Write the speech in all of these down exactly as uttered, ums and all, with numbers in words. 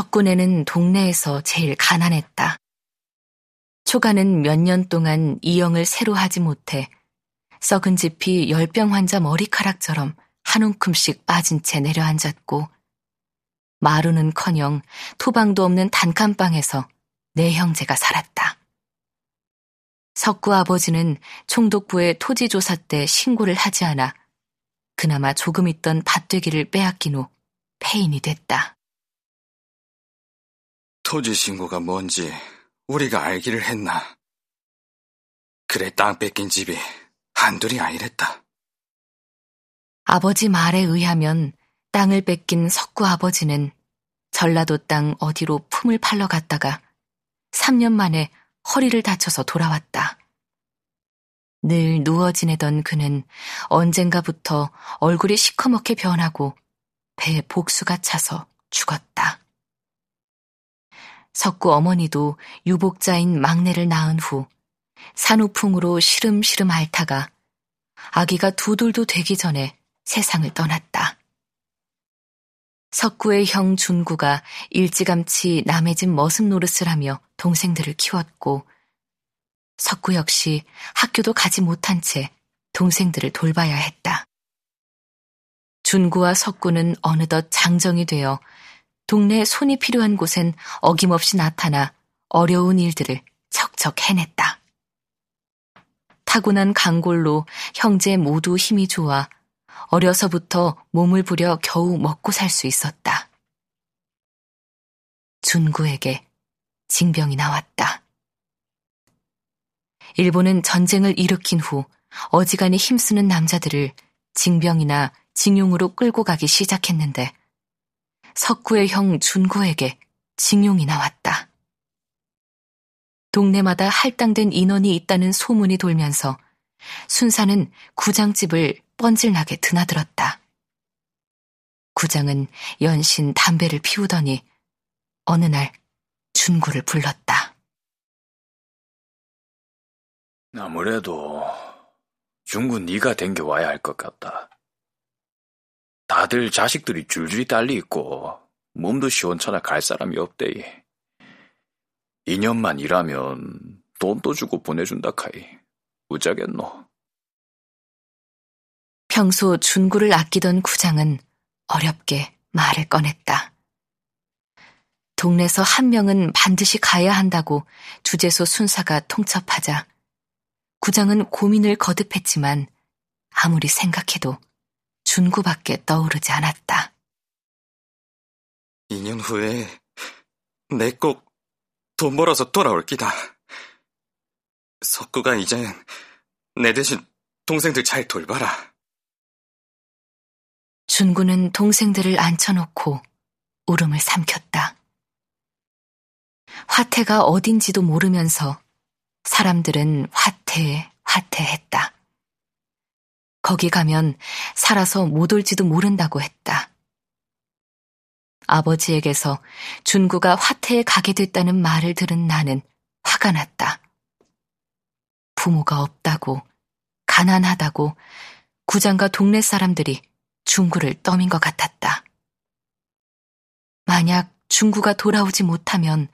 석구네는 동네에서 제일 가난했다. 초가는 몇 년 동안 이영을 새로 하지 못해 썩은 지피 열병 환자 머리카락처럼 한 움큼씩 빠진 채 내려앉았고, 마루는커녕 토방도 없는 단칸방에서 네 형제가 살았다. 석구 아버지는 총독부의 토지조사 때 신고를 하지 않아 그나마 조금 있던 밭되기를 빼앗긴 후 폐인이 됐다. 토지 신고가 뭔지 우리가 알기를 했나? 그래 땅 뺏긴 집이 한둘이 아니랬다. 아버지 말에 의하면 땅을 뺏긴 석구 아버지는 전라도 땅 어디로 품을 팔러 갔다가 삼 년 만에 허리를 다쳐서 돌아왔다. 늘 누워 지내던 그는 언젠가부터 얼굴이 시커멓게 변하고 배에 복수가 차서 죽었다. 석구 어머니도 유복자인 막내를 낳은 후 산후풍으로 시름시름 앓다가 아기가 두 돌도 되기 전에 세상을 떠났다. 석구의 형 준구가 일찌감치 남의 집 머슴 노릇을 하며 동생들을 키웠고, 석구 역시 학교도 가지 못한 채 동생들을 돌봐야 했다. 준구와 석구는 어느덧 장정이 되어 동네에 손이 필요한 곳엔 어김없이 나타나 어려운 일들을 척척 해냈다. 타고난 강골로 형제 모두 힘이 좋아 어려서부터 몸을 부려 겨우 먹고 살 수 있었다. 준구에게 징병이 나왔다. 일본은 전쟁을 일으킨 후 어지간히 힘쓰는 남자들을 징병이나 징용으로 끌고 가기 시작했는데 석구의 형 준구에게 징용이 나왔다. 동네마다 할당된 인원이 있다는 소문이 돌면서 순사는 구장집을 뻔질나게 드나들었다. 구장은 연신 담배를 피우더니 어느 날 준구를 불렀다. 아무래도 준구 네가 댕겨와야 할 것 같다. 다들 자식들이 줄줄이 딸리 있고 몸도 시원찮아 갈 사람이 없대이. 이 년만 일하면 돈도 주고 보내준다 카이. 우짜겠노? 평소 준구를 아끼던 구장은 어렵게 말을 꺼냈다. 동네에서 한 명은 반드시 가야 한다고 주재소 순사가 통첩하자 구장은 고민을 거듭했지만 아무리 생각해도 준구밖에 떠오르지 않았다. 이 년 후에 내 꼭 돈 벌어서 돌아올 끼다. 석구가 이젠 내 대신 동생들 잘 돌봐라. 준구는 동생들을 앉혀놓고 울음을 삼켰다. 화태가 어딘지도 모르면서 사람들은 화태, 화태했다. 거기 가면 살아서 못 올지도 모른다고 했다. 아버지에게서 준구가 화태에 가게 됐다는 말을 들은 나는 화가 났다. 부모가 없다고, 가난하다고 구장과 동네 사람들이 준구를 떠민 것 같았다. 만약 준구가 돌아오지 못하면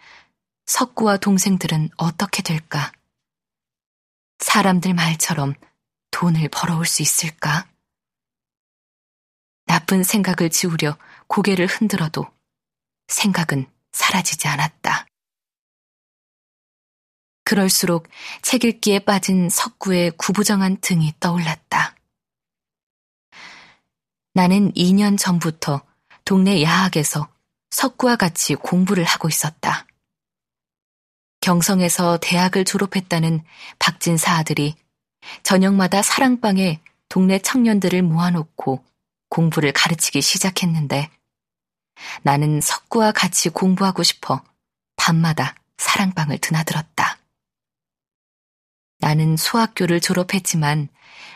석구와 동생들은 어떻게 될까? 사람들 말처럼 돈을 벌어올 수 있을까? 나쁜 생각을 지우려 고개를 흔들어도 생각은 사라지지 않았다. 그럴수록 책 읽기에 빠진 석구의 구부정한 등이 떠올랐다. 나는 이 년 전부터 동네 야학에서 석구와 같이 공부를 하고 있었다. 경성에서 대학을 졸업했다는 박진사 아들이 저녁마다 사랑방에 동네 청년들을 모아놓고 공부를 가르치기 시작했는데 나는 석구와 같이 공부하고 싶어 밤마다 사랑방을 드나들었다. 나는 소학교를 졸업했지만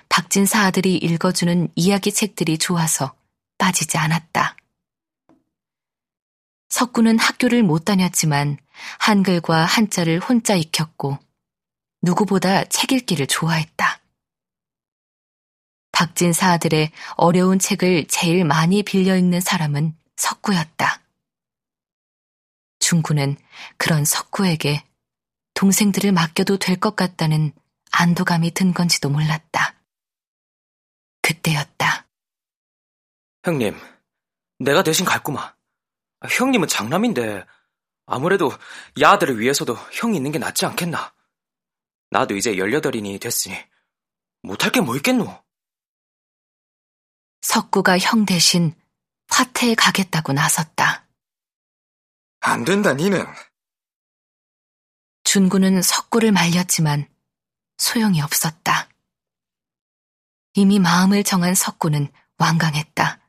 박진사 아들이 읽어주는 이야기책들이 좋아서 빠지지 않았다. 석구는 학교를 못 다녔지만 한글과 한자를 혼자 익혔고 누구보다 책 읽기를 좋아했다. 박진사 아들의 어려운 책을 제일 많이 빌려 읽는 사람은 석구였다. 중구는 그런 석구에게 동생들을 맡겨도 될 것 같다는 안도감이 든 건지도 몰랐다. 그때였다. 형님, 내가 대신 갈구마. 형님은 장남인데 아무래도 야들을 위해서도 형이 있는 게 낫지 않겠나. 나도 이제 열여덟이니 됐으니 못할 게 뭐 있겠노. 석구가 형 대신 화태에 가겠다고 나섰다. 안 된다, 니는. 준구는 석구를 말렸지만 소용이 없었다. 이미 마음을 정한 석구는 완강했다.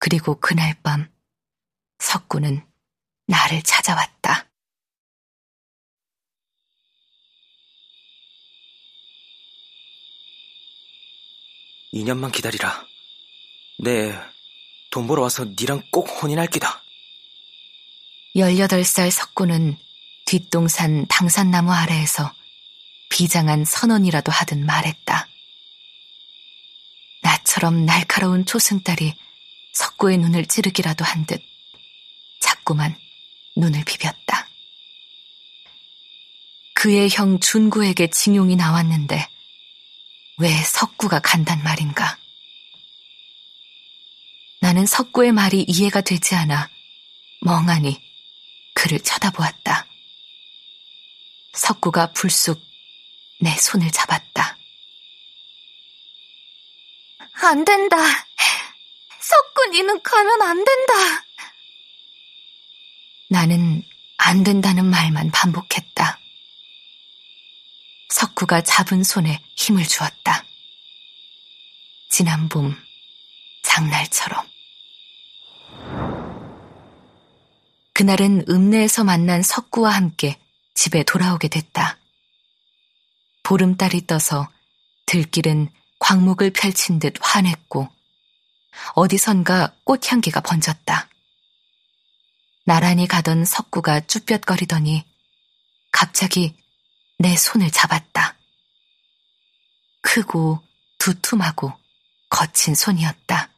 그리고 그날 밤 석구는 나를 찾아왔다. 이 년만 기다리라. 내 돈 벌어 와서 니랑 꼭 혼인할 기다. 열여덟 살 석구는 뒷동산 당산나무 아래에서 비장한 선언이라도 하든 말했다. 나처럼 날카로운 초승달이 석구의 눈을 찌르기라도 한 듯 자꾸만 눈을 비볐다. 그의 형 준구에게 징용이 나왔는데 왜 석구가 간단 말인가? 나는 석구의 말이 이해가 되지 않아 멍하니 그를 쳐다보았다. 석구가 불쑥 내 손을 잡았다. 안 된다. 석구 니는 가면 안 된다. 나는 안 된다는 말만 반복했다. 석구가 잡은 손에 힘을 주었다. 지난 봄 장날처럼. 그날은 읍내에서 만난 석구와 함께 집에 돌아오게 됐다. 보름달이 떠서 들길은 광목을 펼친 듯 환했고 어디선가 꽃향기가 번졌다. 나란히 가던 석구가 쭈뼛거리더니 갑자기 내 손을 잡았다. 크고 두툼하고 거친 손이었다.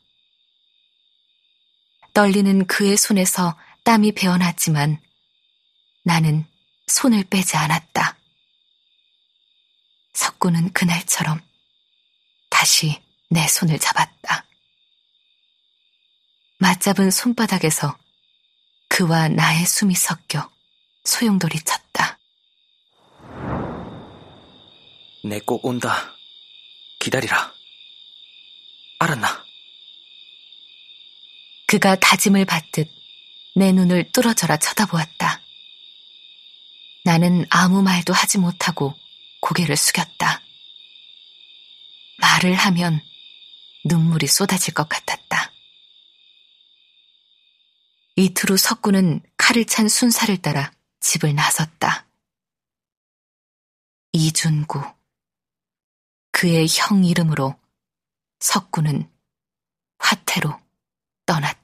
떨리는 그의 손에서 땀이 배어났지만 나는 손을 빼지 않았다. 석구는 그날처럼 다시 내 손을 잡았다. 맞잡은 손바닥에서 그와 나의 숨이 섞여 소용돌이 쳤다. 내 꼭 온다. 기다리라. 알았나? 그가 다짐을 받듯 내 눈을 뚫어져라 쳐다보았다. 나는 아무 말도 하지 못하고 고개를 숙였다. 말을 하면 눈물이 쏟아질 것 같았다. 이틀 후 석구는 칼을 찬 순사를 따라 집을 나섰다. 이준구. 그의 형 이름으로 석구는 화태로 떠났다.